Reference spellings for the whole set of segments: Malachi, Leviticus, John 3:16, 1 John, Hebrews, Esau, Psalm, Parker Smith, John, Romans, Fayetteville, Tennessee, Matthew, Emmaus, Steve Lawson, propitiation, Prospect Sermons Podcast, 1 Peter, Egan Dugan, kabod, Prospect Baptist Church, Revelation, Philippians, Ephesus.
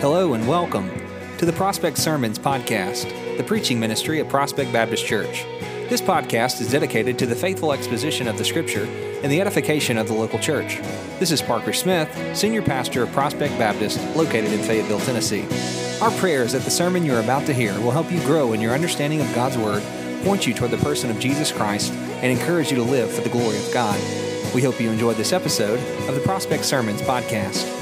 Hello and welcome to the Prospect Sermons Podcast, the preaching ministry at Prospect Baptist Church. This podcast is dedicated to the faithful exposition of the Scripture and the edification of the local church. This is Parker Smith, Senior Pastor of Prospect Baptist, located in Fayetteville, Tennessee. Our prayer is that the sermon you're about to hear will help you grow in your understanding of God's Word, point you toward the person of Jesus Christ, and encourage you to live for the glory of God. We hope you enjoyed this episode of the Prospect Sermons Podcast.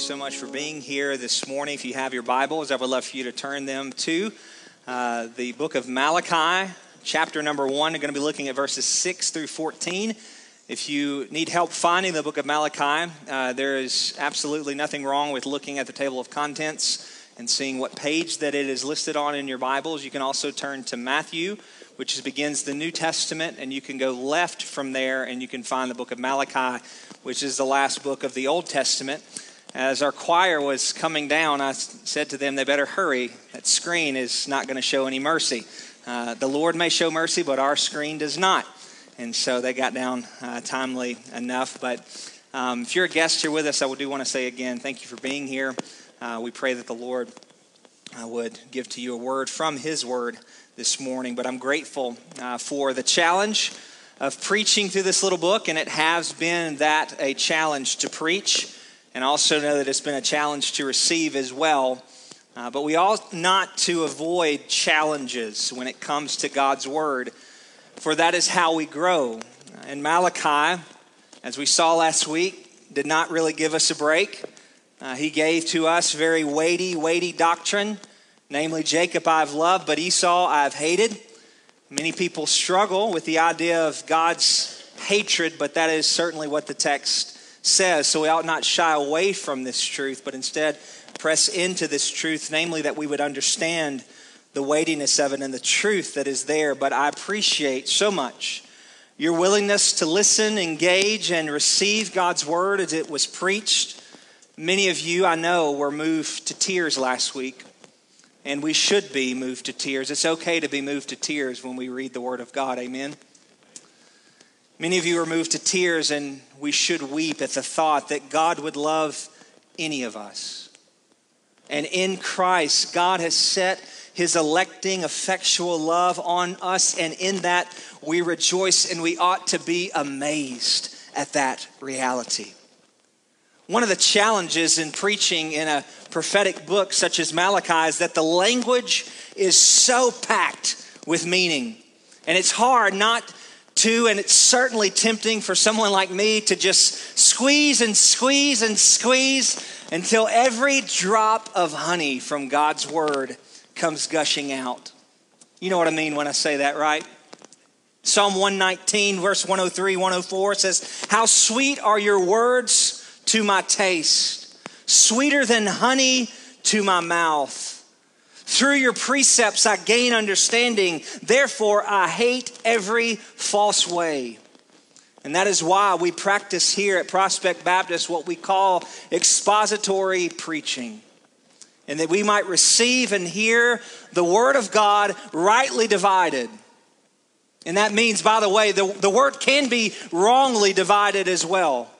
So much for being here this morning. If you have your Bibles, I would love for you to turn them to the book of Malachi, chapter number 1. We're going to be looking at verses 6 through 14. If you need help finding the book of Malachi, there is absolutely nothing wrong with looking at the table of contents and seeing what page that it is listed on in your Bibles. You can also turn to Matthew, which begins the New Testament, and you can go left from there and you can find the book of Malachi, which is the last book of the Old Testament. As our choir was coming down, I said to them, they better hurry. That screen is not going to show any mercy. The Lord may show mercy, but our screen does not. And so they got down timely enough. But if you're a guest here with us, I do want to say again, thank you for being here. We pray that the Lord would give to you a word from His Word this morning. But I'm grateful for the challenge of preaching through this little book, and it has been that a challenge to preach. And also know that it's been a challenge to receive as well. But we ought not to avoid challenges when it comes to God's Word, for that is how we grow. And Malachi, as we saw last week, did not really give us a break. He gave to us very weighty, weighty doctrine, namely Jacob I've loved, but Esau I've hated. Many people struggle with the idea of God's hatred, but that is certainly what the text says. So we ought not shy away from this truth, but instead press into this truth, namely that we would understand the weightiness of it and the truth that is there. But I appreciate so much your willingness to listen, engage, and receive God's Word as it was preached. Many of you, I know, were moved to tears last week, and we should be moved to tears. It's okay to be moved to tears when we read the Word of God. Amen. Many of you are moved to tears, and we should weep at the thought that God would love any of us. And in Christ, God has set His electing, effectual love on us, and in that we rejoice, and we ought to be amazed at that reality. One of the challenges in preaching in a prophetic book such as Malachi is that the language is so packed with meaning, and it's hard not too, and it's certainly tempting for someone like me to just squeeze and squeeze and squeeze until every drop of honey from God's Word comes gushing out. You know what I mean when I say that, right? Psalm 119, verse 103, 104 says, "How sweet are your words to my taste, sweeter than honey to my mouth. Through your precepts I gain understanding, therefore I hate every false way." And that is why we practice here at Prospect Baptist what we call expository preaching. And that we might receive and hear the Word of God rightly divided. And that means, by the way, the Word can be wrongly divided as well.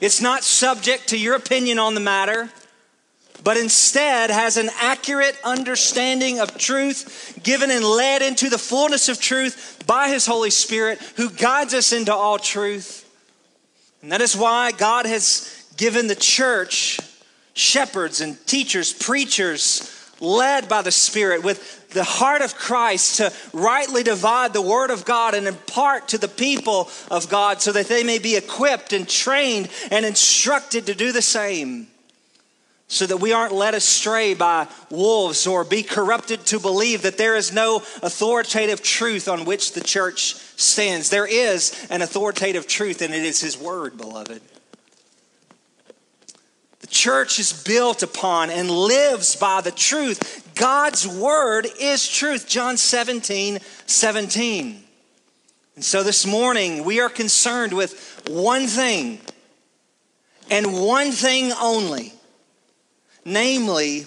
It's not subject to your opinion on the matter, but instead has an accurate understanding of truth, given and led into the fullness of truth by His Holy Spirit, who guides us into all truth. And that is why God has given the church shepherds and teachers, preachers, led by the Spirit with the heart of Christ to rightly divide the Word of God and impart to the people of God so that they may be equipped and trained and instructed to do the same, so that we aren't led astray by wolves or be corrupted to believe that there is no authoritative truth on which the church stands. There is an authoritative truth, and it is His Word, beloved. The church is built upon and lives by the truth. God's Word is truth. John 17:17. And so this morning, we are concerned with one thing and one thing only. Namely,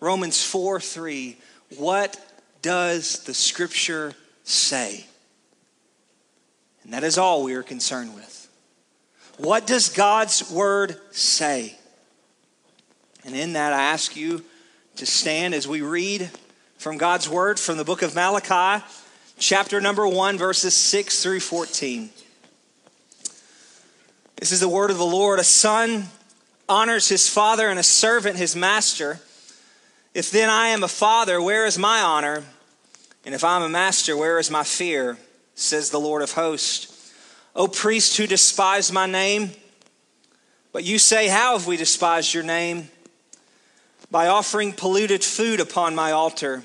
Romans 4:3, what does the Scripture say? And that is all we are concerned with. What does God's Word say? And in that, I ask you to stand as we read from God's Word from the book of Malachi, chapter number 1, verses 6 through 14. This is the word of the Lord. A son honors his father, and a servant his master. If then I am a father, where is my honor? And if I am a master, where is my fear? Says the Lord of hosts. O priests who despise my name, but you say, how have we despised your name? By offering polluted food upon my altar.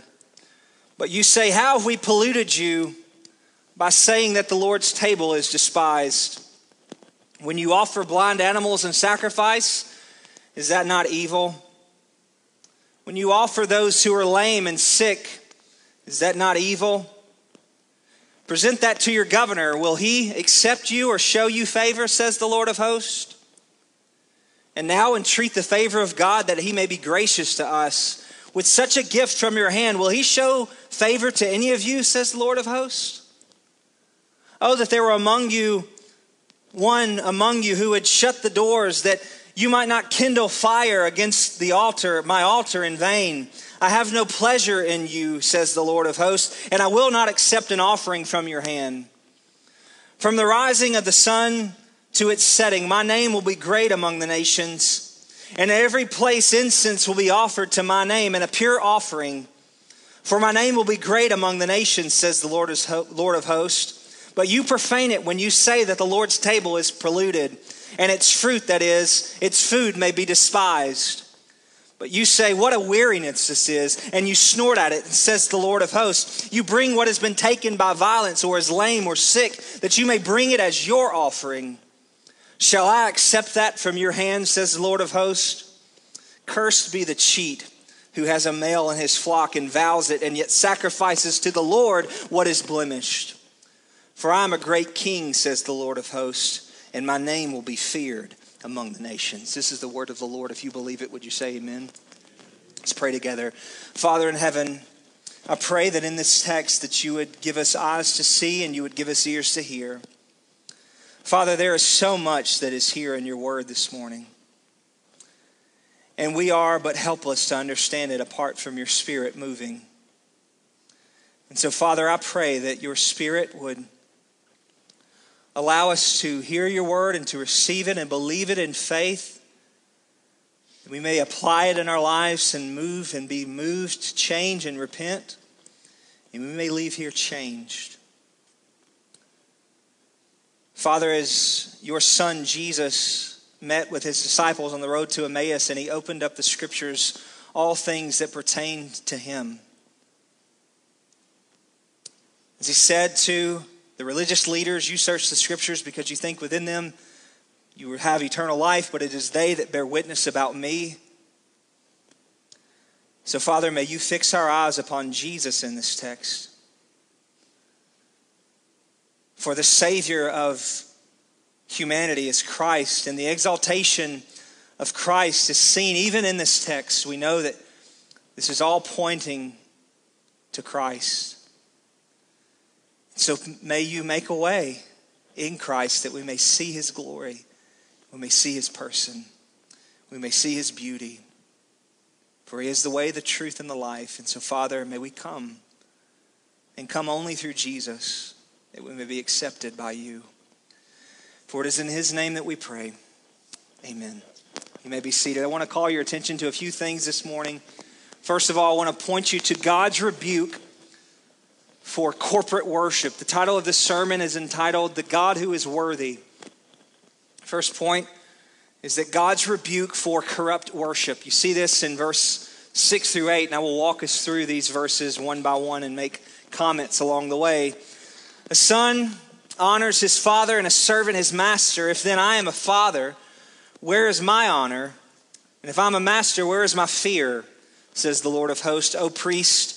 But you say, how have we polluted you? By saying that the Lord's table is despised. When you offer blind animals in sacrifice, is that not evil? When you offer those who are lame and sick, is that not evil? Present that to your governor. Will he accept you or show you favor, says the Lord of hosts? And now entreat the favor of God that he may be gracious to us. With such a gift from your hand, will he show favor to any of you, says the Lord of hosts? Oh, that there were among you one among you who would shut the doors, that you might not kindle fire against the altar, my altar, in vain. I have no pleasure in you, says the Lord of hosts, and I will not accept an offering from your hand. From the rising of the sun to its setting, my name will be great among the nations, and every place incense will be offered to my name, and a pure offering. For my name will be great among the nations, says the Lord of hosts. But you profane it when you say that the Lord's table is polluted, and its fruit, that is, its food, may be despised. But you say, what a weariness this is, and you snort at it, and says the Lord of hosts. You bring what has been taken by violence, or is lame or sick, that you may bring it as your offering. Shall I accept that from your hand, says the Lord of hosts? Cursed be the cheat who has a male in his flock and vows it, and yet sacrifices to the Lord what is blemished. For I am a great king, says the Lord of hosts, and my name will be feared among the nations. This is the word of the Lord. If you believe it, would you say amen? Let's pray together. Father in heaven, I pray that in this text that you would give us eyes to see and you would give us ears to hear. Father, there is so much that is here in your word this morning. And we are but helpless to understand it apart from your Spirit moving. And so, Father, I pray that your Spirit would allow us to hear your word and to receive it and believe it in faith, that we may apply it in our lives and move and be moved to change and repent, and we may leave here changed. Father, as your Son Jesus met with his disciples on the road to Emmaus, and he opened up the Scriptures, all things that pertained to him. As he said to the religious leaders, you search the Scriptures because you think within them you will have eternal life, but it is they that bear witness about me. So, Father, may you fix our eyes upon Jesus in this text. For the Savior of humanity is Christ, and the exaltation of Christ is seen even in this text. We know that this is all pointing to Christ. So may you make a way in Christ that we may see his glory, we may see his person, we may see his beauty. For he is the way, the truth, and the life. And so, Father, may we come, and come only through Jesus, that we may be accepted by you. For it is in his name that we pray. Amen. You may be seated. I want to call your attention to a few things this morning. First of all, I want to point you to God's rebuke for corporate worship. The title of this sermon is entitled, The God Who Is Worthy. First point is that God's rebuke for corrupt worship. You see this in verse 6 through 8, and I will walk us through these verses one by one and make comments along the way. A son honors his father and a servant his master. If then I am a father, where is my honor? And if I'm a master, where is my fear? Says the Lord of hosts. O priest,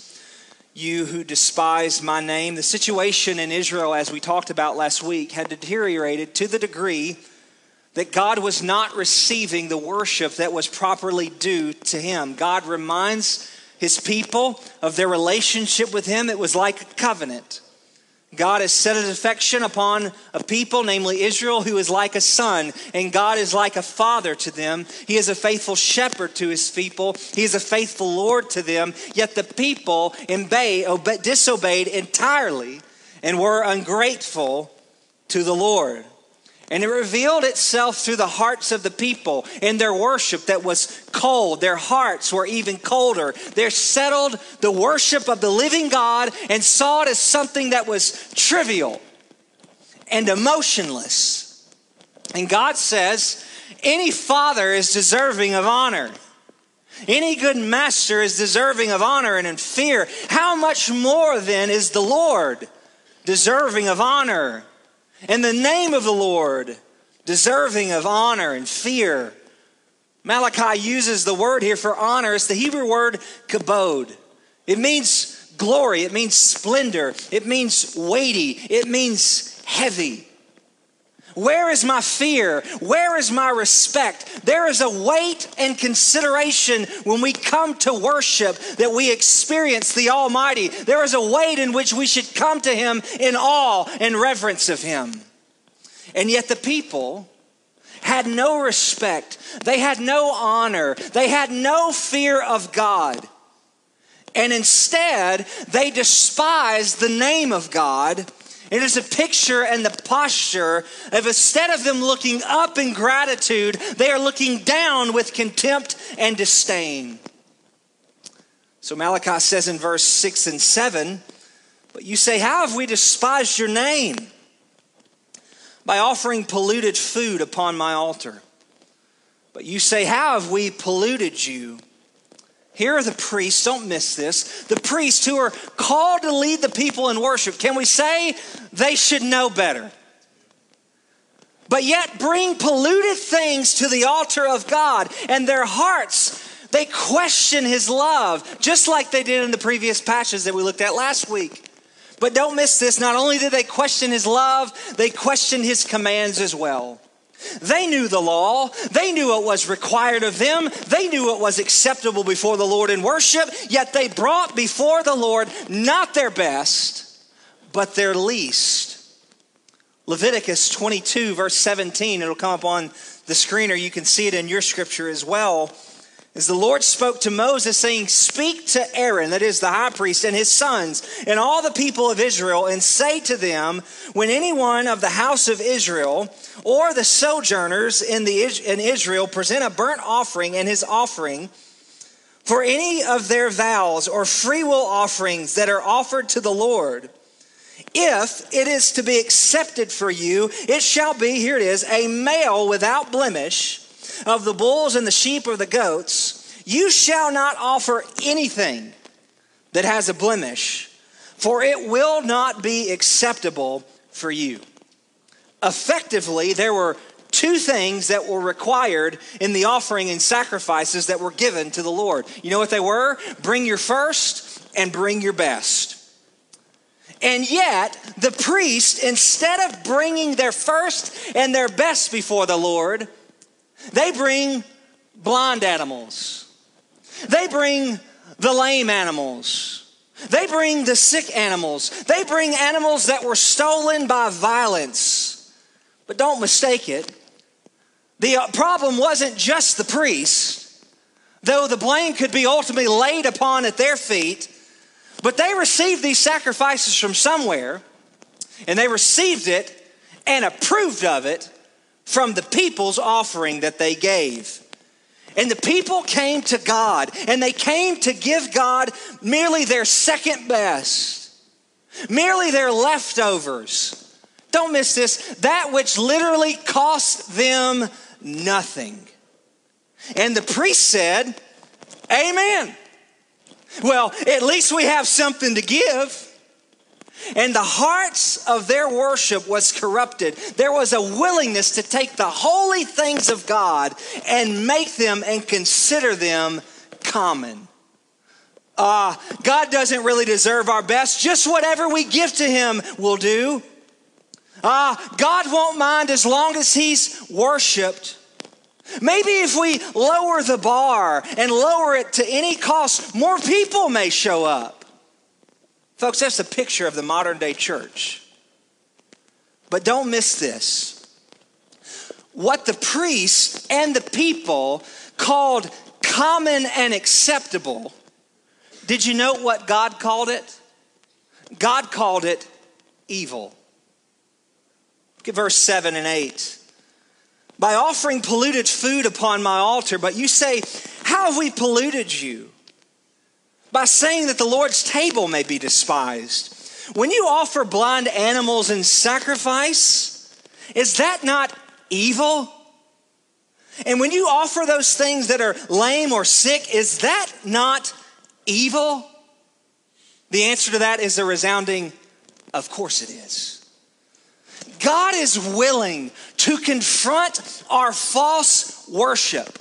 you who despise my name. The situation in Israel, as we talked about last week, had deteriorated to the degree that God was not receiving the worship that was properly due to him. God reminds his people, of their relationship with him. It was like a covenant. God has set his affection upon a people, namely Israel, who is like a son, and God is like a father to them. He is a faithful shepherd to his people. He is a faithful Lord to them. Yet the people disobeyed entirely and were ungrateful to the Lord. And it revealed itself through the hearts of the people in their worship that was cold. Their hearts were even colder. They settled the worship of the living God and saw it as something that was trivial and emotionless. And God says, any father is deserving of honor. Any good master is deserving of honor and in fear. How much more then is the Lord deserving of honor? In the name of the Lord, deserving of honor and fear. Malachi uses the word here for honor. It's the Hebrew word kabod. It means glory. It means splendor. It means weighty. It means heavy. Where is my fear? Where is my respect? There is a weight and consideration when we come to worship that we experience the Almighty. There is a weight in which we should come to him in awe and reverence of him. And yet the people had no respect. They had no honor. They had no fear of God. And instead, they despised the name of God. It is a picture and the posture of, instead of them looking up in gratitude, they are looking down with contempt and disdain. So Malachi says in verse 6 and 7, but you say, how have we despised your name? By offering polluted food upon my altar. But you say, how have we polluted you? Here are the priests, don't miss this, the priests who are called to lead the people in worship. Can we say they should know better? But yet bring polluted things to the altar of God, and their hearts, they question his love, just like they did in the previous passages that we looked at last week. But don't miss this, not only did they question his love, they questioned his commands as well. They knew the law. They knew what was required of them. They knew what was acceptable before the Lord in worship. Yet they brought before the Lord not their best, but their least. Leviticus 22, verse 17, it'll come up on the screen, or you can see it in your scripture as well. As the Lord spoke to Moses, saying, speak to Aaron, that is the high priest, and his sons, and all the people of Israel, and say to them, when anyone of the house of Israel, or the sojourners in Israel, present a burnt offering and his offering, for any of their vows or freewill offerings that are offered to the Lord, if it is to be accepted for you, it shall be, here it is, a male without blemish, of the bulls and the sheep or the goats, you shall not offer anything that has a blemish, for it will not be acceptable for you. Effectively, there were two things that were required in the offering and sacrifices that were given to the Lord. You know what they were? Bring your first and bring your best. And yet, the priest, instead of bringing their first and their best before the Lord, they bring blind animals. They bring the lame animals. They bring the sick animals. They bring animals that were stolen by violence. But don't mistake it. The problem wasn't just the priest, though the blame could be ultimately laid upon at their feet. But they received these sacrifices from somewhere, and they received it and approved of it from the people's offering that they gave. And the people came to God, and they came to give God merely their second best, merely their leftovers. Don't miss this, that which literally cost them nothing. And the priest said, amen. Well, at least we have something to give. And the hearts of their worship was corrupted. There was a willingness to take the holy things of God and make them and consider them common. God doesn't really deserve our best. Just whatever we give to him will do. God won't mind as long as he's worshiped. Maybe if we lower the bar and lower it to any cost, more people may show up. Folks, that's the picture of the modern day church. But don't miss this. What the priests and the people called common and acceptable, did you know what God called it? God called it evil. Look at verse 7 and 8. By offering polluted food upon my altar, but you say, how have we polluted you? By saying that the Lord's table may be despised. When you offer blind animals in sacrifice, is that not evil? And when you offer those things that are lame or sick, is that not evil? The answer to that is a resounding, of course it is. God is willing to confront our false worship,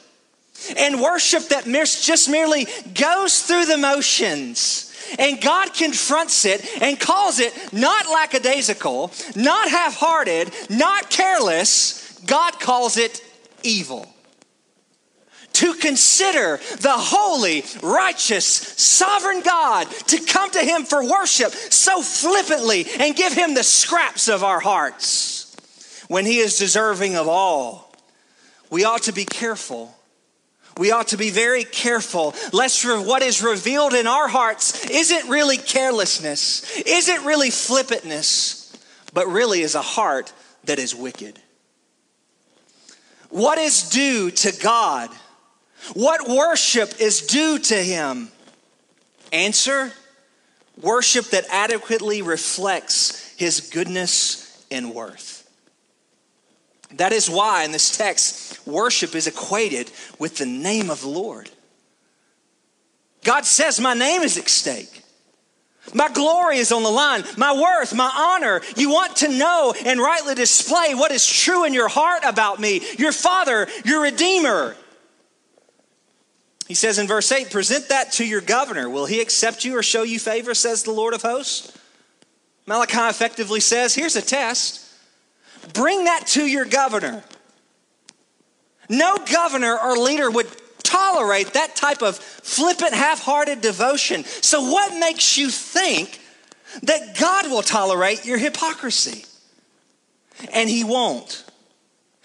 and worship that just merely goes through the motions. And God confronts it and calls it not lackadaisical, not half-hearted, not careless. God calls it evil. To consider the holy, righteous, sovereign God, to come to him for worship so flippantly and give him the scraps of our hearts when he is deserving of all. We ought to be careful. We ought to be very careful lest what is revealed in our hearts isn't really carelessness, isn't really flippantness, but really is a heart that is wicked. What is due to God? What worship is due to him? Answer, worship that adequately reflects his goodness and worth. That is why in this text, worship is equated with the name of the Lord. God says, my name is at stake. My glory is on the line, my worth, my honor. You want to know and rightly display what is true in your heart about me, your Father, your Redeemer. He says in verse 8, present that to your governor. Will he accept you or show you favor, says the Lord of hosts? Malachi effectively says, here's a test. Bring that to your governor. No governor or leader would tolerate that type of flippant, half-hearted devotion. So what makes you think that God will tolerate your hypocrisy? And he won't.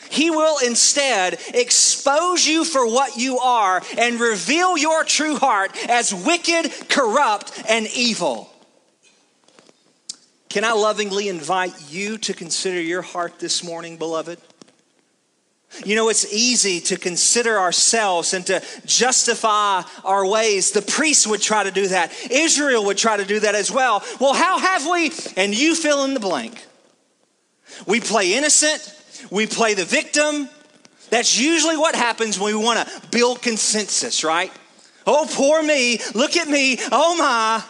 He will instead expose you for what you are and reveal your true heart as wicked, corrupt, and evil. Can I lovingly invite you to consider your heart this morning, beloved? You know, it's easy to consider ourselves and to justify our ways. The priests would try to do that. Israel would try to do that as well. Well, how have we? And you fill in the blank. We play innocent. We play the victim. That's usually what happens when we want to build consensus, right? Oh, poor me. Look at me. Oh, my.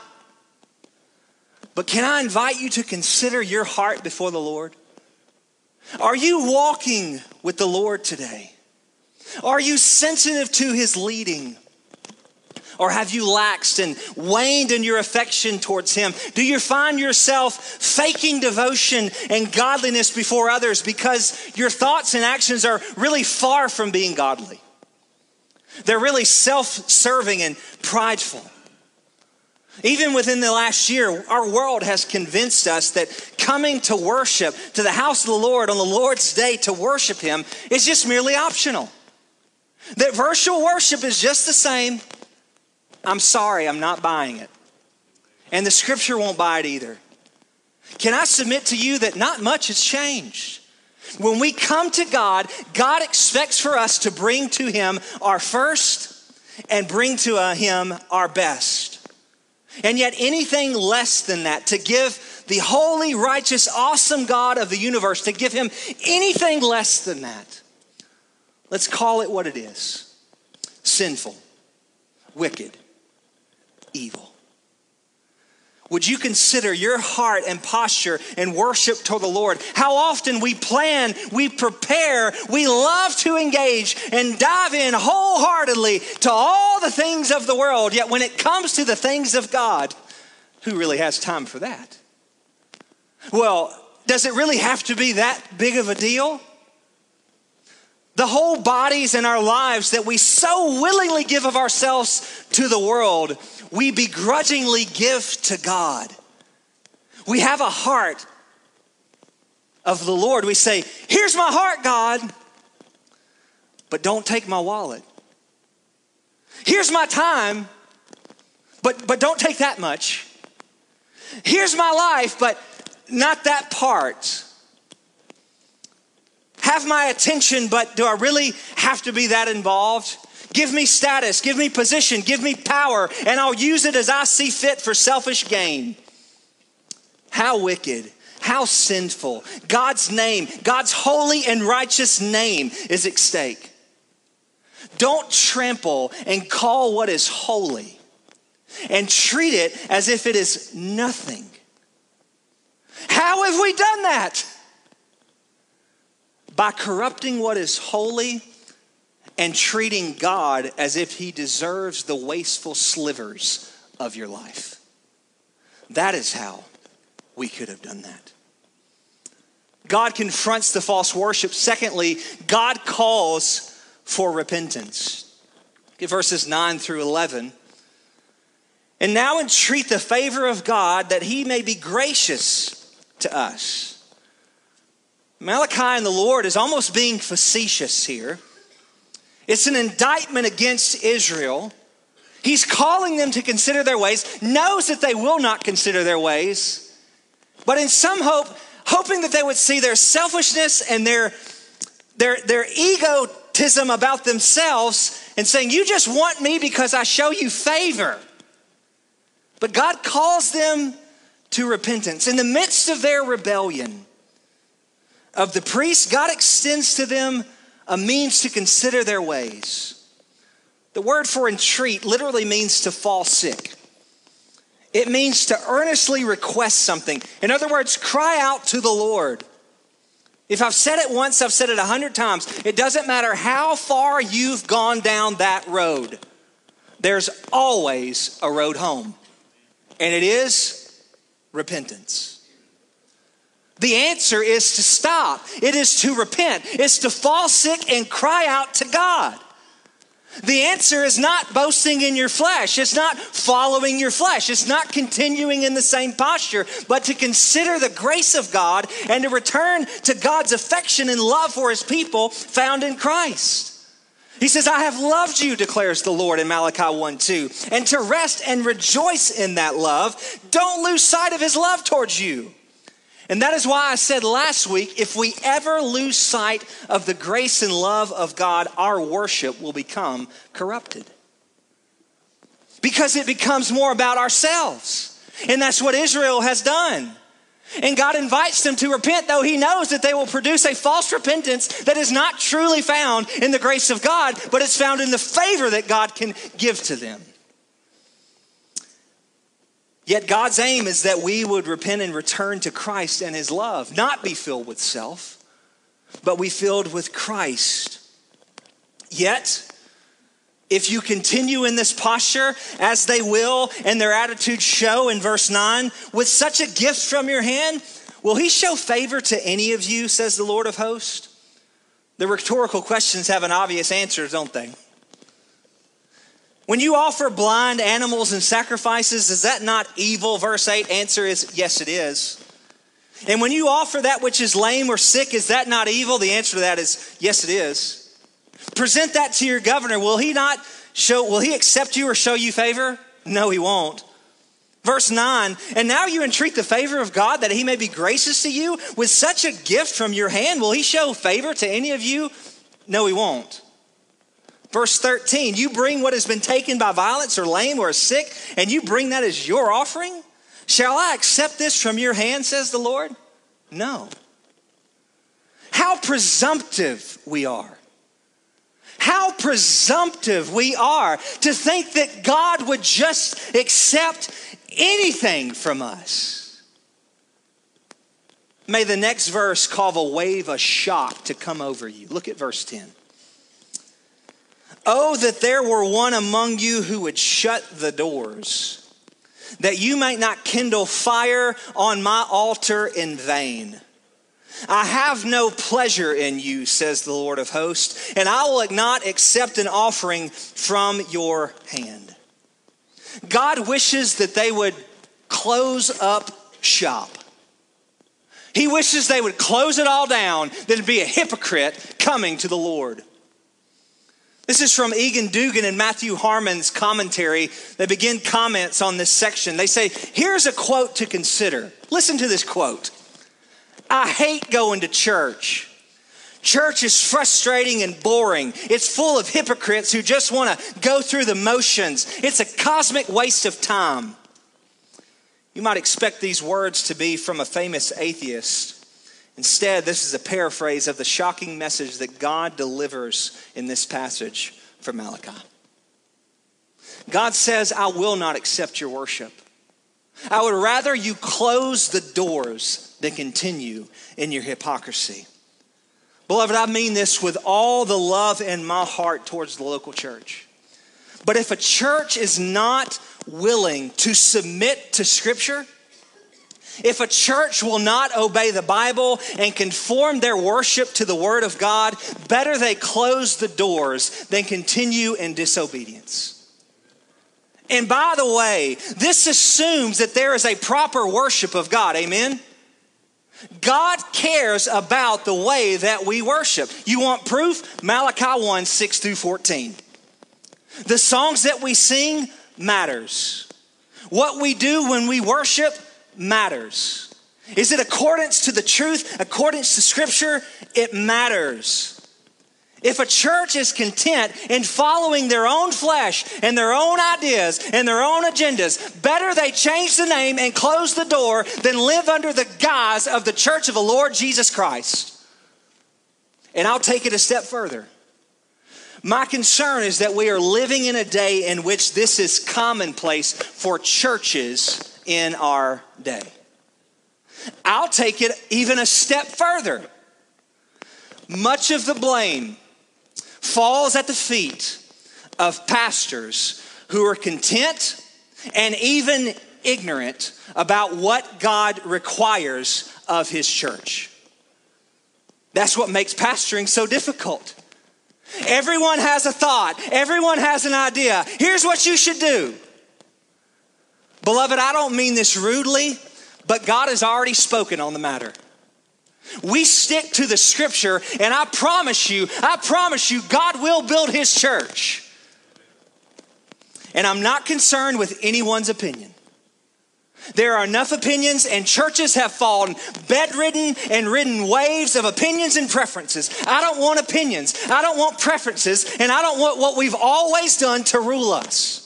But can I invite you to consider your heart before the Lord? Are you walking with the Lord today? Are you sensitive to his leading? Or have you laxed and waned in your affection towards him? Do you find yourself faking devotion and godliness before others because your thoughts and actions are really far from being godly? They're really self-serving and prideful. Even within the last year, our world has convinced us that coming to worship, to the house of the Lord on the Lord's day to worship him is just merely optional. That virtual worship is just the same. I'm sorry, I'm not buying it. And the scripture won't buy it either. Can I submit to you that not much has changed? When we come to God, God expects for us to bring to him our first and bring to him our best. And yet anything less than that, to give the holy, righteous, awesome God of the universe, to give him anything less than that, let's call it what it is. Sinful, wicked, evil. Would you consider your heart and posture and worship toward the Lord? How often we plan, we prepare, we love to engage and dive in wholeheartedly to all the things of the world. Yet when it comes to the things of God, who really has time for that? Well, does it really have to be that big of a deal? The whole bodies and our lives that we so willingly give of ourselves to the world, we begrudgingly give to God. We have a heart of the Lord. We say, here's my heart, God, but don't take my wallet. Here's my time, but don't take that much. Here's my life, but not that part. Have my attention, but do I really have to be that involved? Give me status, give me position, give me power, and I'll use it as I see fit for selfish gain. How wicked, how sinful. God's name, God's holy and righteous name is at stake. Don't trample and call what is holy and treat it as if it is nothing. How have we done that? By corrupting what is holy and treating God as if he deserves the wasteful slivers of your life. That is how we could have done that. God confronts the false worship. Secondly, God calls for repentance. Look at verses 9 through 11. And now entreat the favor of God that he may be gracious to us. Malachi and the Lord is almost being facetious here. It's an indictment against Israel. He's calling them to consider their ways, knows that they will not consider their ways, but in some hope, hoping that they would see their selfishness and their egotism about themselves and saying, you just want me because I show you favor. But God calls them to repentance. In the midst of their rebellion of the priests, God extends to them a means to consider their ways. The word for entreat literally means to fall sick. It means to earnestly request something. In other words, cry out to the Lord. If I've said it once, I've said it 100 times. It doesn't matter how far you've gone down that road. There's always a road home, and it is repentance. The answer is to stop. It is to repent. It's to fall sick and cry out to God. The answer is not boasting in your flesh. It's not following your flesh. It's not continuing in the same posture, but to consider the grace of God and to return to God's affection and love for his people found in Christ. He says, I have loved you, declares the Lord in Malachi 1:2, and to rest and rejoice in that love. Don't lose sight of his love towards you. And that is why I said last week, if we ever lose sight of the grace and love of God, our worship will become corrupted. Because it becomes more about ourselves. And that's what Israel has done. And God invites them to repent, though he knows that they will produce a false repentance that is not truly found in the grace of God, but it's found in the favor that God can give to them. Yet God's aim is that we would repent and return to Christ and his love, not be filled with self, but be filled with Christ. Yet, if you continue in this posture, as they will and their attitudes show in verse 9, with such a gift from your hand, will he show favor to any of you, says the Lord of hosts? The rhetorical questions have an obvious answer, don't they? When you offer blind animals and sacrifices, is that not evil? Verse 8, answer is, yes, it is. And when you offer that which is lame or sick, is that not evil? The answer to that is, yes, it is. Present that to your governor. Will he accept you or show you favor? No, he won't. Verse 9, and now you entreat the favor of God that he may be gracious to you. With such a gift from your hand, will he show favor to any of you? No, he won't. Verse 13, you bring what has been taken by violence or lame or sick, and you bring that as your offering? Shall I accept this from your hand, says the Lord? No. How presumptive we are. How presumptive we are to think that God would just accept anything from us. May the next verse call a wave of shock to come over you. Look at verse 10. Oh, that there were one among you who would shut the doors, that you might not kindle fire on my altar in vain. I have no pleasure in you, says the Lord of hosts, and I will not accept an offering from your hand. God wishes that they would close up shop. He wishes they would close it all down, that it'd be a hypocrite coming to the Lord. This is from Egan Dugan and Matthew Harmon's commentary. They begin comments on this section. They say, here's a quote to consider. Listen to this quote. I hate going to church. Church is frustrating and boring. It's full of hypocrites who just want to go through the motions. It's a cosmic waste of time. You might expect these words to be from a famous atheist. Instead, this is a paraphrase of the shocking message that God delivers in this passage from Malachi. God says, I will not accept your worship. I would rather you close the doors than continue in your hypocrisy. Beloved, I mean this with all the love in my heart towards the local church. But if a church is not willing to submit to Scripture, if a church will not obey the Bible and conform their worship to the Word of God, better they close the doors than continue in disobedience. And by the way, this assumes that there is a proper worship of God, amen? God cares about the way that we worship. You want proof? Malachi 1:6-14. The songs that we sing matters. What we do when we worship matters. Is it accordance to the truth, accordance to Scripture? It matters. If a church is content in following their own flesh and their own ideas and their own agendas, better they change the name and close the door than live under the guise of the Church of the Lord Jesus Christ. And I'll take it a step further. My concern is that we are living in a day in which this is commonplace for churches in our day. I'll take it even a step further. Much of the blame falls at the feet of pastors who are content and even ignorant about what God requires of his church. That's what makes pastoring so difficult. Everyone has a thought. Everyone has an idea. Here's what you should do. Beloved, I don't mean this rudely, but God has already spoken on the matter. We stick to the Scripture, and I promise you, God will build his church. And I'm not concerned with anyone's opinion. There are enough opinions, and churches have fallen bedridden and ridden waves of opinions and preferences. I don't want opinions. I don't want preferences, and I don't want what we've always done to rule us.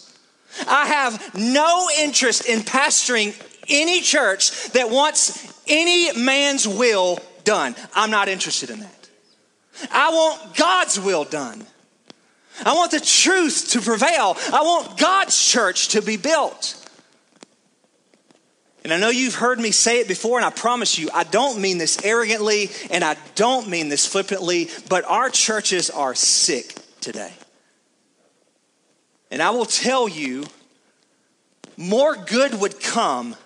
I have no interest in pastoring any church that wants any man's will done. I'm not interested in that. I want God's will done. I want the truth to prevail. I want God's church to be built. And I know you've heard me say it before, and I promise you, I don't mean this arrogantly, and I don't mean this flippantly, but our churches are sick today. And I will tell you, more good would come,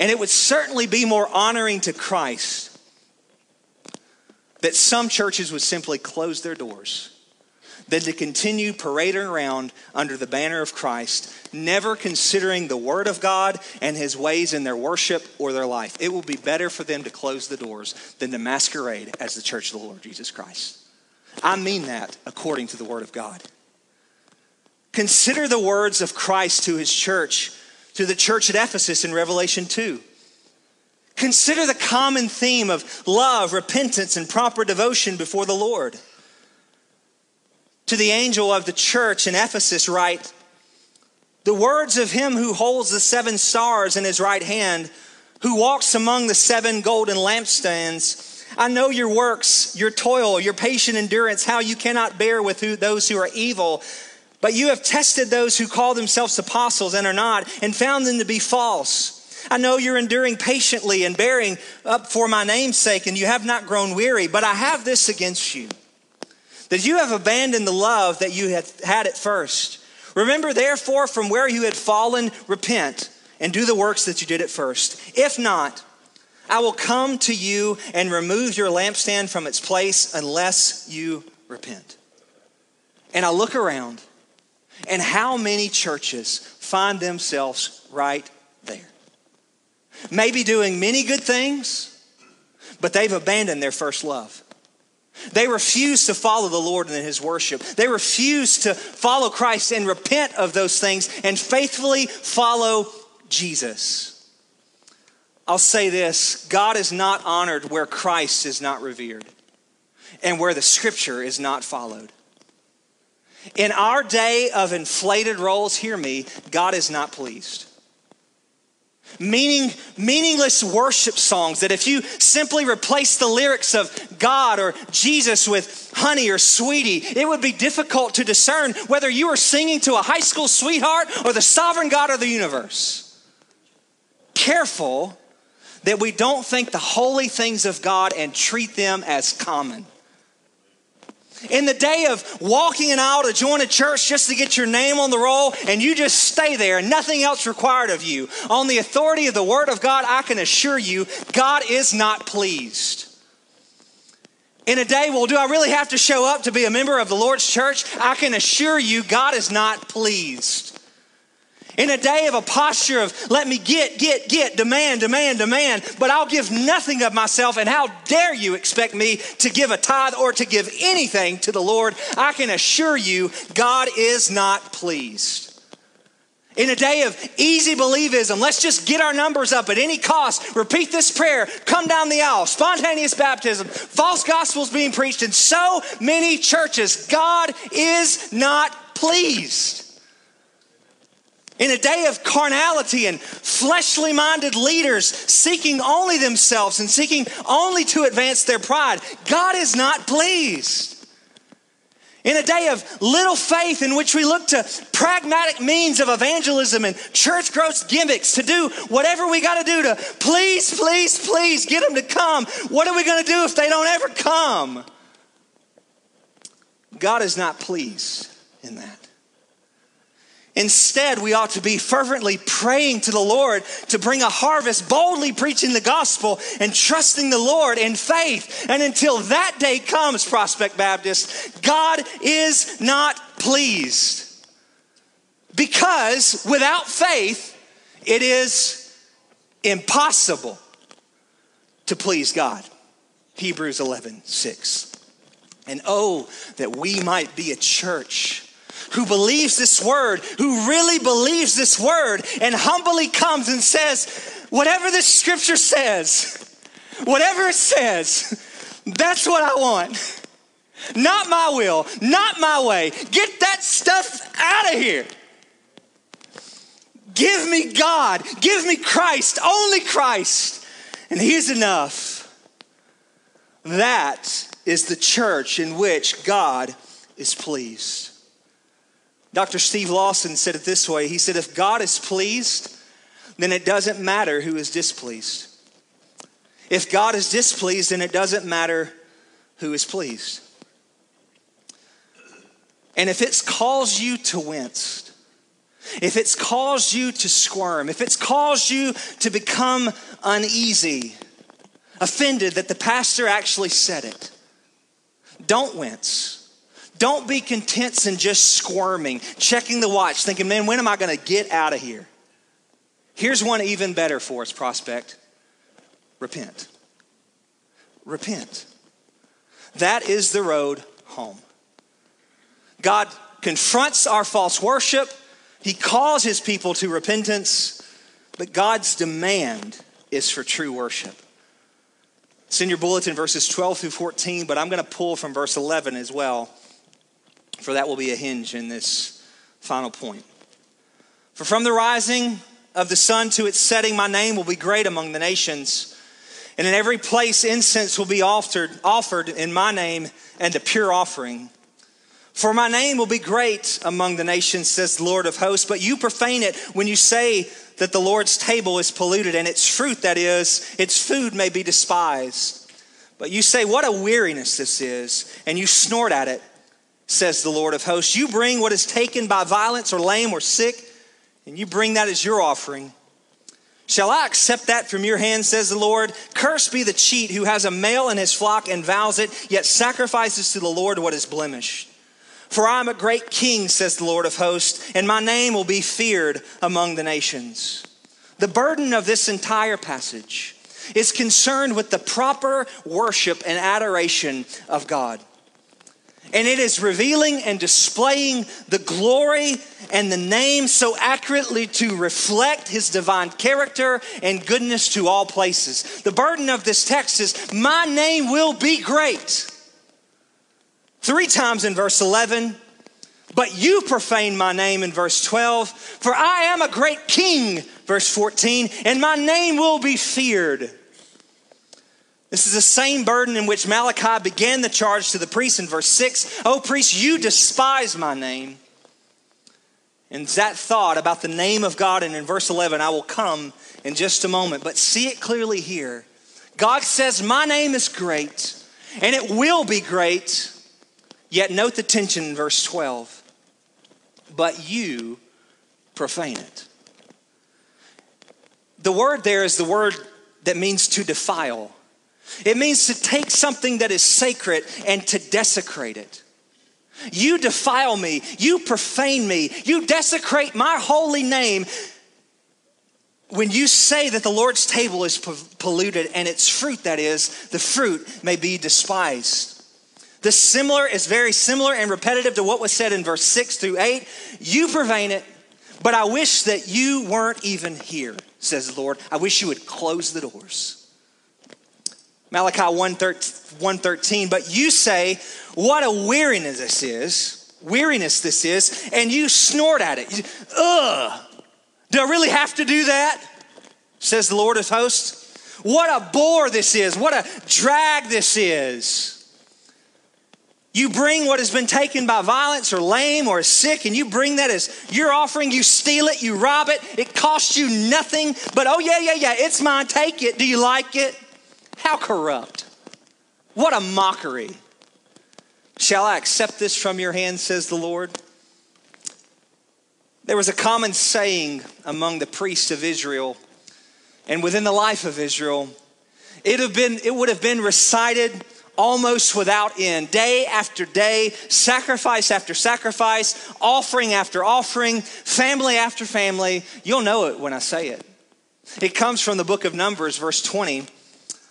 and it would certainly be more honoring to Christ that some churches would simply close their doors than to continue parading around under the banner of Christ, never considering the Word of God and his ways in their worship or their life. It will be better for them to close the doors than to masquerade as the Church of the Lord Jesus Christ. I mean that according to the Word of God. Consider the words of Christ to his church, to the church at Ephesus in Revelation 2. Consider the common theme of love, repentance, and proper devotion before the Lord. To the angel of the church in Ephesus write, the words of him who holds the 7 stars in his right hand, who walks among the 7 golden lampstands, I know your works, your toil, your patient endurance, how you cannot bear with those who are evil, but you have tested those who call themselves apostles and are not, and found them to be false. I know you're enduring patiently and bearing up for my name's sake, and you have not grown weary. But I have this against you, that you have abandoned the love that you had at first. Remember, therefore, from where you had fallen, repent, and do the works that you did at first. If not, I will come to you and remove your lampstand from its place unless you repent. And I look around, and how many churches find themselves right there? Maybe doing many good things, but they've abandoned their first love. They refuse to follow the Lord in his worship. They refuse to follow Christ and repent of those things and faithfully follow Jesus. I'll say this, God is not honored where Christ is not revered and where the scripture is not followed. In our day of inflated roles, hear me, God is not pleased. Meaningless worship songs that if you simply replace the lyrics of God or Jesus with honey or sweetie, it would be difficult to discern whether you are singing to a high school sweetheart or the sovereign God of the universe. Careful that we don't think the holy things of God and treat them as common. In the day of walking an aisle to join a church just to get your name on the roll and you just stay there and nothing else required of you, on the authority of the Word of God, I can assure you, God is not pleased. In a day, well, do I really have to show up to be a member of the Lord's church? I can assure you, God is not pleased. In a day of a posture of let me get, demand, but I'll give nothing of myself, and how dare you expect me to give a tithe or to give anything to the Lord, I can assure you God is not pleased. In a day of easy believism, let's just get our numbers up at any cost, repeat this prayer, come down the aisle, spontaneous baptism, false gospels being preached in so many churches, God is not pleased. In a day of carnality and fleshly-minded leaders seeking only themselves and seeking only to advance their pride, God is not pleased. In a day of little faith in which we look to pragmatic means of evangelism and church growth gimmicks to do whatever we got to do to please get them to come. What are we going to do if they don't ever come? God is not pleased in that. Instead, we ought to be fervently praying to the Lord to bring a harvest, boldly preaching the gospel and trusting the Lord in faith. And until that day comes, Prospect Baptist, God is not pleased. Because without faith, it is impossible to please God. Hebrews 11:6. And oh, that we might be a church who believes this word, who really believes this word, and humbly comes and says, whatever this scripture says, whatever it says, that's what I want. Not my will, not my way. Get that stuff out of here. Give me God, give me Christ, only Christ, and he's enough. That is the church in which God is pleased. Dr. Steve Lawson said it this way. He said, if God is pleased, then it doesn't matter who is displeased. If God is displeased, then it doesn't matter who is pleased. And if it's caused you to wince, if it's caused you to squirm, if it's caused you to become uneasy, offended that the pastor actually said it, don't wince. Don't be content in just squirming, checking the watch, thinking, man, when am I going to get out of here? Here's one even better for us, Prospect. Repent. Repent. That is the road home. God confronts our false worship. He calls his people to repentance, but God's demand is for true worship. It's in your bulletin, verses 12 through 14, but I'm going to pull from verse 11 as well, for that will be a hinge in this final point. For from the rising of the sun to its setting, my name will be great among the nations. And in every place incense will be offered in my name and a pure offering. For my name will be great among the nations, says the Lord of hosts. But you profane it when you say that the Lord's table is polluted and its fruit, that is, its food may be despised. But you say, what a weariness this is, and you snort at it, says the Lord of hosts. You bring what is taken by violence or lame or sick, and you bring that as your offering. Shall I accept that from your hand, says the Lord? Cursed be the cheat who has a male in his flock and vows it, yet sacrifices to the Lord what is blemished. For I am a great king, says the Lord of hosts, and my name will be feared among the nations. The burden of this entire passage is concerned with the proper worship and adoration of God. And it is revealing and displaying the glory and the name so accurately to reflect his divine character and goodness to all places. The burden of this text is, my name will be great. 3 times in verse 11, but you profane my name in verse 12, for I am a great king, verse 14, and my name will be feared. This is the same burden in which Malachi began the charge to the priests in verse 6. O priest, you despise my name. And that thought about the name of God, and in verse 11, I will come in just a moment. But see it clearly here. God says, my name is great, and it will be great. Yet note the tension in verse 12. But you profane it. The word there is the word that means to defile. It means to take something that is sacred and to desecrate it. You defile me. You profane me. You desecrate my holy name when you say that the Lord's table is polluted and its fruit, that is, the fruit may be despised. This similar is very similar and repetitive to what was said in verse 6 through 8. You profane it, but I wish that you weren't even here, says the Lord. I wish you would close the doors. Malachi 1:13, but you say, what a weariness this is, and you snort at it. Ugh, do I really have to do that? Says the Lord of hosts. What a bore this is, what a drag this is. You bring what has been taken by violence or lame or sick, and you bring that as your offering, you steal it, you rob it, it costs you nothing, but oh yeah, it's mine, take it, do you like it? How corrupt. What a mockery. Shall I accept this from your hand, says the Lord? There was a common saying among the priests of Israel and within the life of Israel. It would have been recited almost without end, day after day, sacrifice after sacrifice, offering after offering, family after family. You'll know it when I say it. It comes from the book of Numbers, verse 20.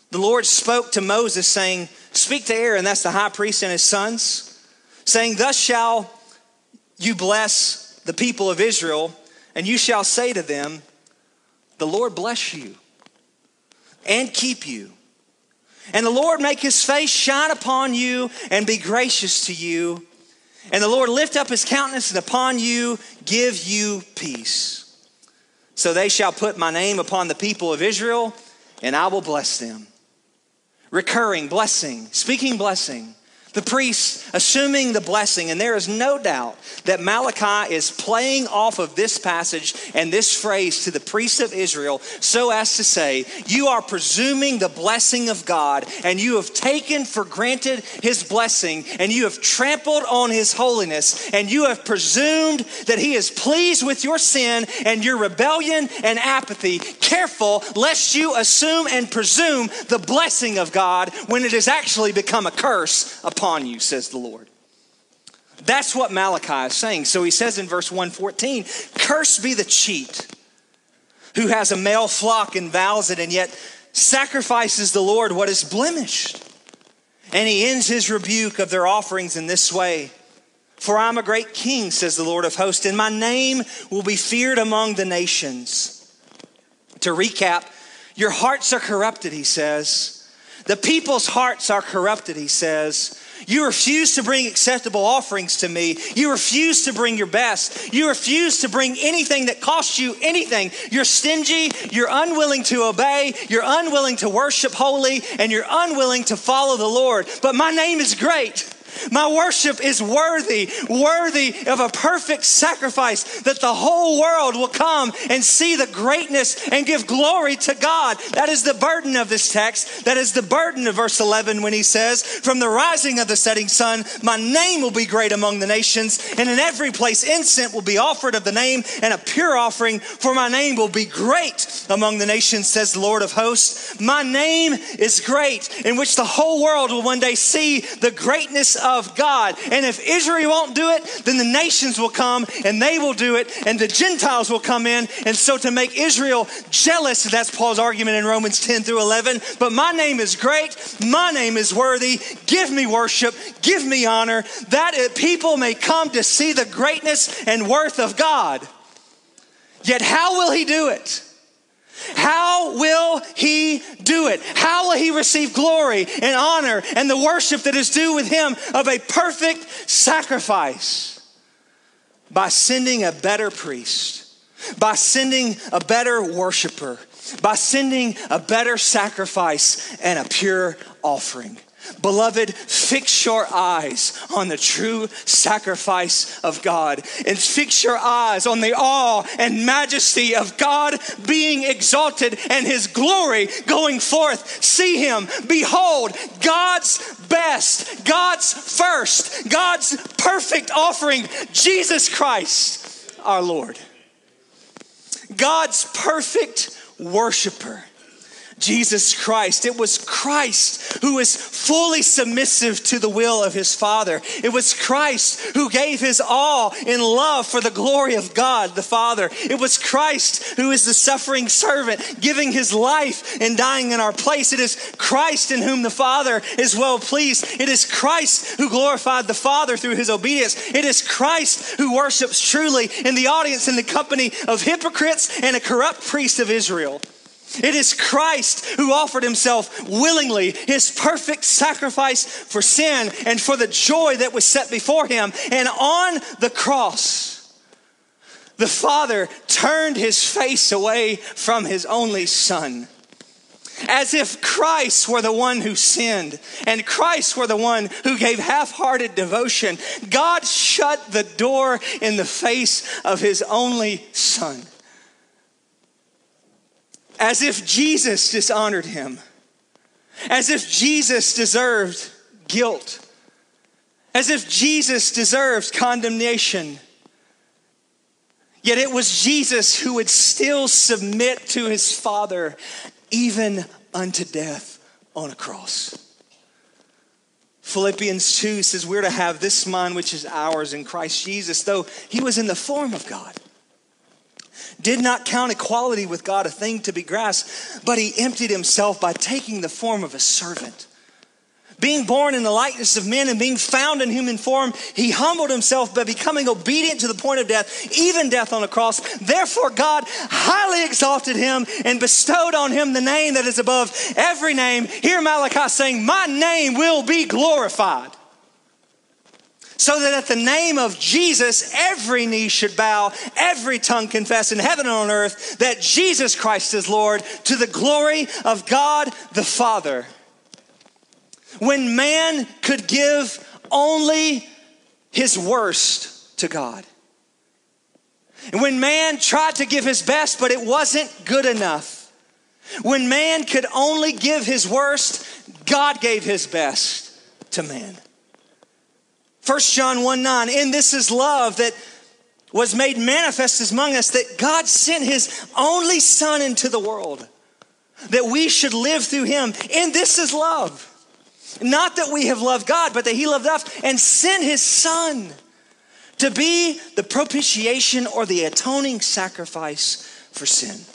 The Lord spoke to Moses saying, speak to Aaron, that's the high priest and his sons, saying, thus shall you bless the people of Israel, and you shall say to them, the Lord bless you and keep you. And the Lord make his face shine upon you and be gracious to you. And the Lord lift up his countenance and upon you give you peace. So they shall put my name upon the people of Israel, and I will bless them. Recurring blessing, speaking blessing, the priest assuming the blessing. And there is no doubt that Malachi is playing off of this passage and this phrase to the priests of Israel so as to say, you are presuming the blessing of God, and you have taken for granted his blessing, and you have trampled on his holiness, and you have presumed that he is pleased with your sin and your rebellion and apathy. Careful lest you assume and presume the blessing of God when it has actually become a curse upon you, says the Lord. That's what Malachi is saying. So he says in verse 114, cursed be the cheat who has a male flock and vows it, and yet sacrifices the Lord what is blemished. And he ends his rebuke of their offerings in this way. For I am a great king, says the Lord of hosts, and my name will be feared among the nations. To recap, your hearts are corrupted, he says. The people's hearts are corrupted, he says. You refuse to bring acceptable offerings to me. You refuse to bring your best. You refuse to bring anything that costs you anything. You're stingy, you're unwilling to obey, you're unwilling to worship holy, and you're unwilling to follow the Lord. But my name is great. My worship is worthy of a perfect sacrifice that the whole world will come and see the greatness and give glory to God. That is the burden of this text. That is the burden of verse 11 when he says, from the rising of the setting sun, my name will be great among the nations, and in every place incense will be offered of the name and a pure offering, for my name will be great among the nations, says the Lord of hosts. My name is great, in which the whole world will one day see the greatness of God. And if Israel won't do it, then the nations will come and they will do it, and the Gentiles will come in. And so to make Israel jealous, that's Paul's argument in Romans 10 through 11. But my name is great. My name is worthy. Give me worship. Give me honor, that people may come to see the greatness and worth of God. Yet how will he do it? How will he do it? How will he receive glory and honor and the worship that is due with him of a perfect sacrifice? By sending a better priest, by sending a better worshiper, by sending a better sacrifice and a pure offering. Beloved, fix your eyes on the true sacrifice of God, and fix your eyes on the awe and majesty of God being exalted and his glory going forth. See him. Behold, God's best, God's first, God's perfect offering, Jesus Christ, our Lord. God's perfect worshiper, Jesus Christ. It was Christ who was fully submissive to the will of his Father. It was Christ who gave his all in love for the glory of God the Father. It was Christ who is the suffering servant, giving his life and dying in our place. It is Christ in whom the Father is well pleased. It is Christ who glorified the Father through his obedience. It is Christ who worships truly in the audience in the company of hypocrites and a corrupt priest of Israel. It is Christ who offered himself willingly, his perfect sacrifice for sin and for the joy that was set before him. And on the cross, the Father turned his face away from his only Son, as if Christ were the one who sinned and Christ were the one who gave half-hearted devotion. God shut the door in the face of his only Son, as if Jesus dishonored him, as if Jesus deserved guilt, as if Jesus deserved condemnation. Yet it was Jesus who would still submit to his Father, even unto death on a cross. Philippians 2 says we're to have this mind which is ours in Christ Jesus, though he was in the form of God, did not count equality with God a thing to be grasped, but he emptied himself by taking the form of a servant. Being born in the likeness of men and being found in human form, he humbled himself by becoming obedient to the point of death, even death on a cross. Therefore God highly exalted him and bestowed on him the name that is above every name. Here Malachi saying, my name will be glorified. So that at the name of Jesus, every knee should bow, every tongue confess in heaven and on earth that Jesus Christ is Lord, to the glory of God the Father. When man could give only his worst to God, and when man tried to give his best, but it wasn't good enough, when man could only give his worst, God gave his best to man. 1 John 1:9, in this is love that was made manifest among us, that God sent his only Son into the world, that we should live through him. In this is love. Not that we have loved God, but that he loved us and sent his Son to be the propitiation or the atoning sacrifice for sin.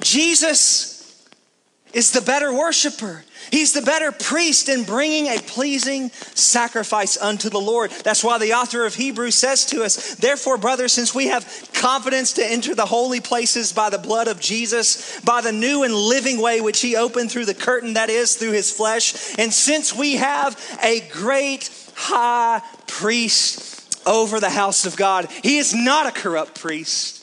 Jesus is the better worshiper. He's the better priest in bringing a pleasing sacrifice unto the Lord. That's why the author of Hebrews says to us, therefore, brothers, since we have confidence to enter the holy places by the blood of Jesus, by the new and living way which he opened through the curtain, that is, through his flesh, and since we have a great high priest over the house of God, he is not a corrupt priest.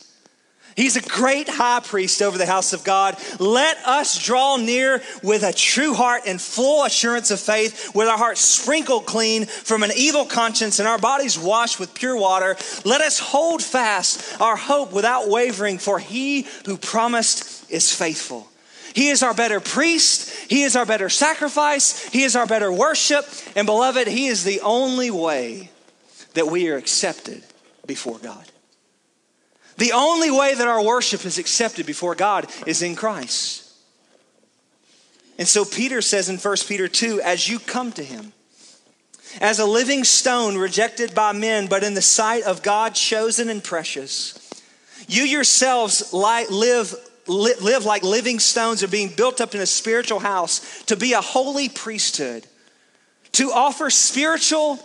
He's a great high priest over the house of God. Let us draw near with a true heart and full assurance of faith, with our hearts sprinkled clean from an evil conscience and our bodies washed with pure water. Let us hold fast our hope without wavering, for he who promised is faithful. He is our better priest. He is our better sacrifice. He is our better worship. And beloved, he is the only way that we are accepted before God. The only way that our worship is accepted before God is in Christ. And so Peter says in 1 Peter 2, as you come to him, as a living stone rejected by men, but in the sight of God chosen and precious, you yourselves live like living stones, are being built up in a spiritual house to be a holy priesthood, to offer spiritual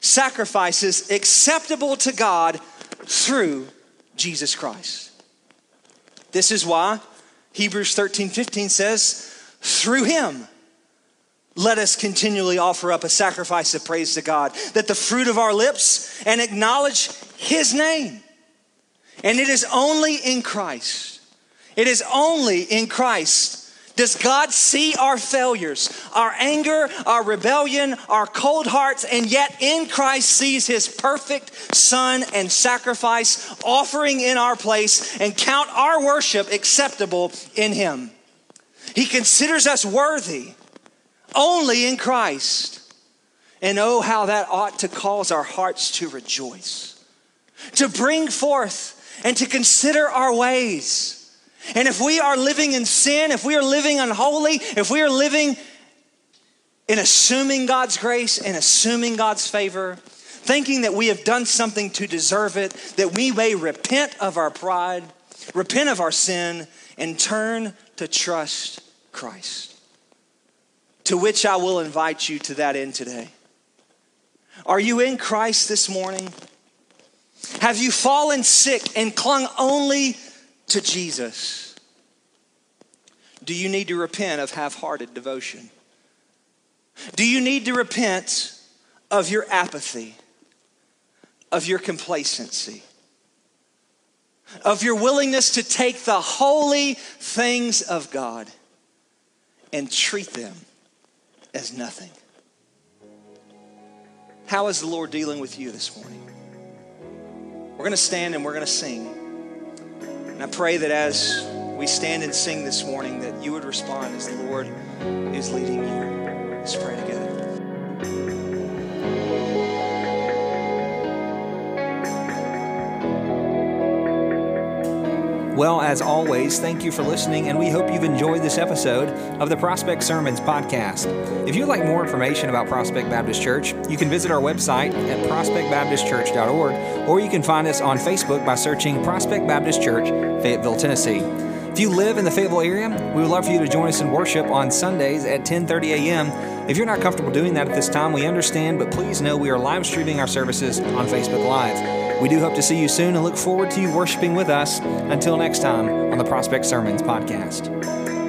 sacrifices acceptable to God through Jesus Christ. This is why Hebrews 13:15 says, through him, let us continually offer up a sacrifice of praise to God, that the fruit of our lips and acknowledge his name. And it is only in Christ. It is only in Christ does God see our failures, our anger, our rebellion, our cold hearts, and yet in Christ sees his perfect son and sacrifice offering in our place, and count our worship acceptable in him. He considers us worthy only in Christ. And oh, how that ought to cause our hearts to rejoice, to bring forth and to consider our ways. And if we are living in sin, if we are living unholy, if we are living in assuming God's grace and assuming God's favor, thinking that we have done something to deserve it, that we may repent of our pride, repent of our sin, and turn to trust Christ, to which I will invite you to that end today. Are you in Christ this morning? Have you fallen sick and clung only to Jesus? Do you need to repent of half-hearted devotion? Do you need to repent of your apathy, of your complacency, of your willingness to take the holy things of God and treat them as nothing? How is the Lord dealing with you this morning? We're going to stand and we're going to sing. And I pray that as we stand and sing this morning, that you would respond as the Lord is leading you. Let's pray together. Well, as always, thank you for listening, and we hope you've enjoyed this episode of the Prospect Sermons Podcast. If you'd like more information about Prospect Baptist Church, you can visit our website at prospectbaptistchurch.org, or you can find us on Facebook by searching Prospect Baptist Church, Fayetteville, Tennessee. If you live in the Fayetteville area, we would love for you to join us in worship on Sundays at 10:30 a.m. If you're not comfortable doing that at this time, we understand, but please know we are live streaming our services on Facebook Live. We do hope to see you soon and look forward to you worshiping with us. Until next time on the Prospect Sermons Podcast.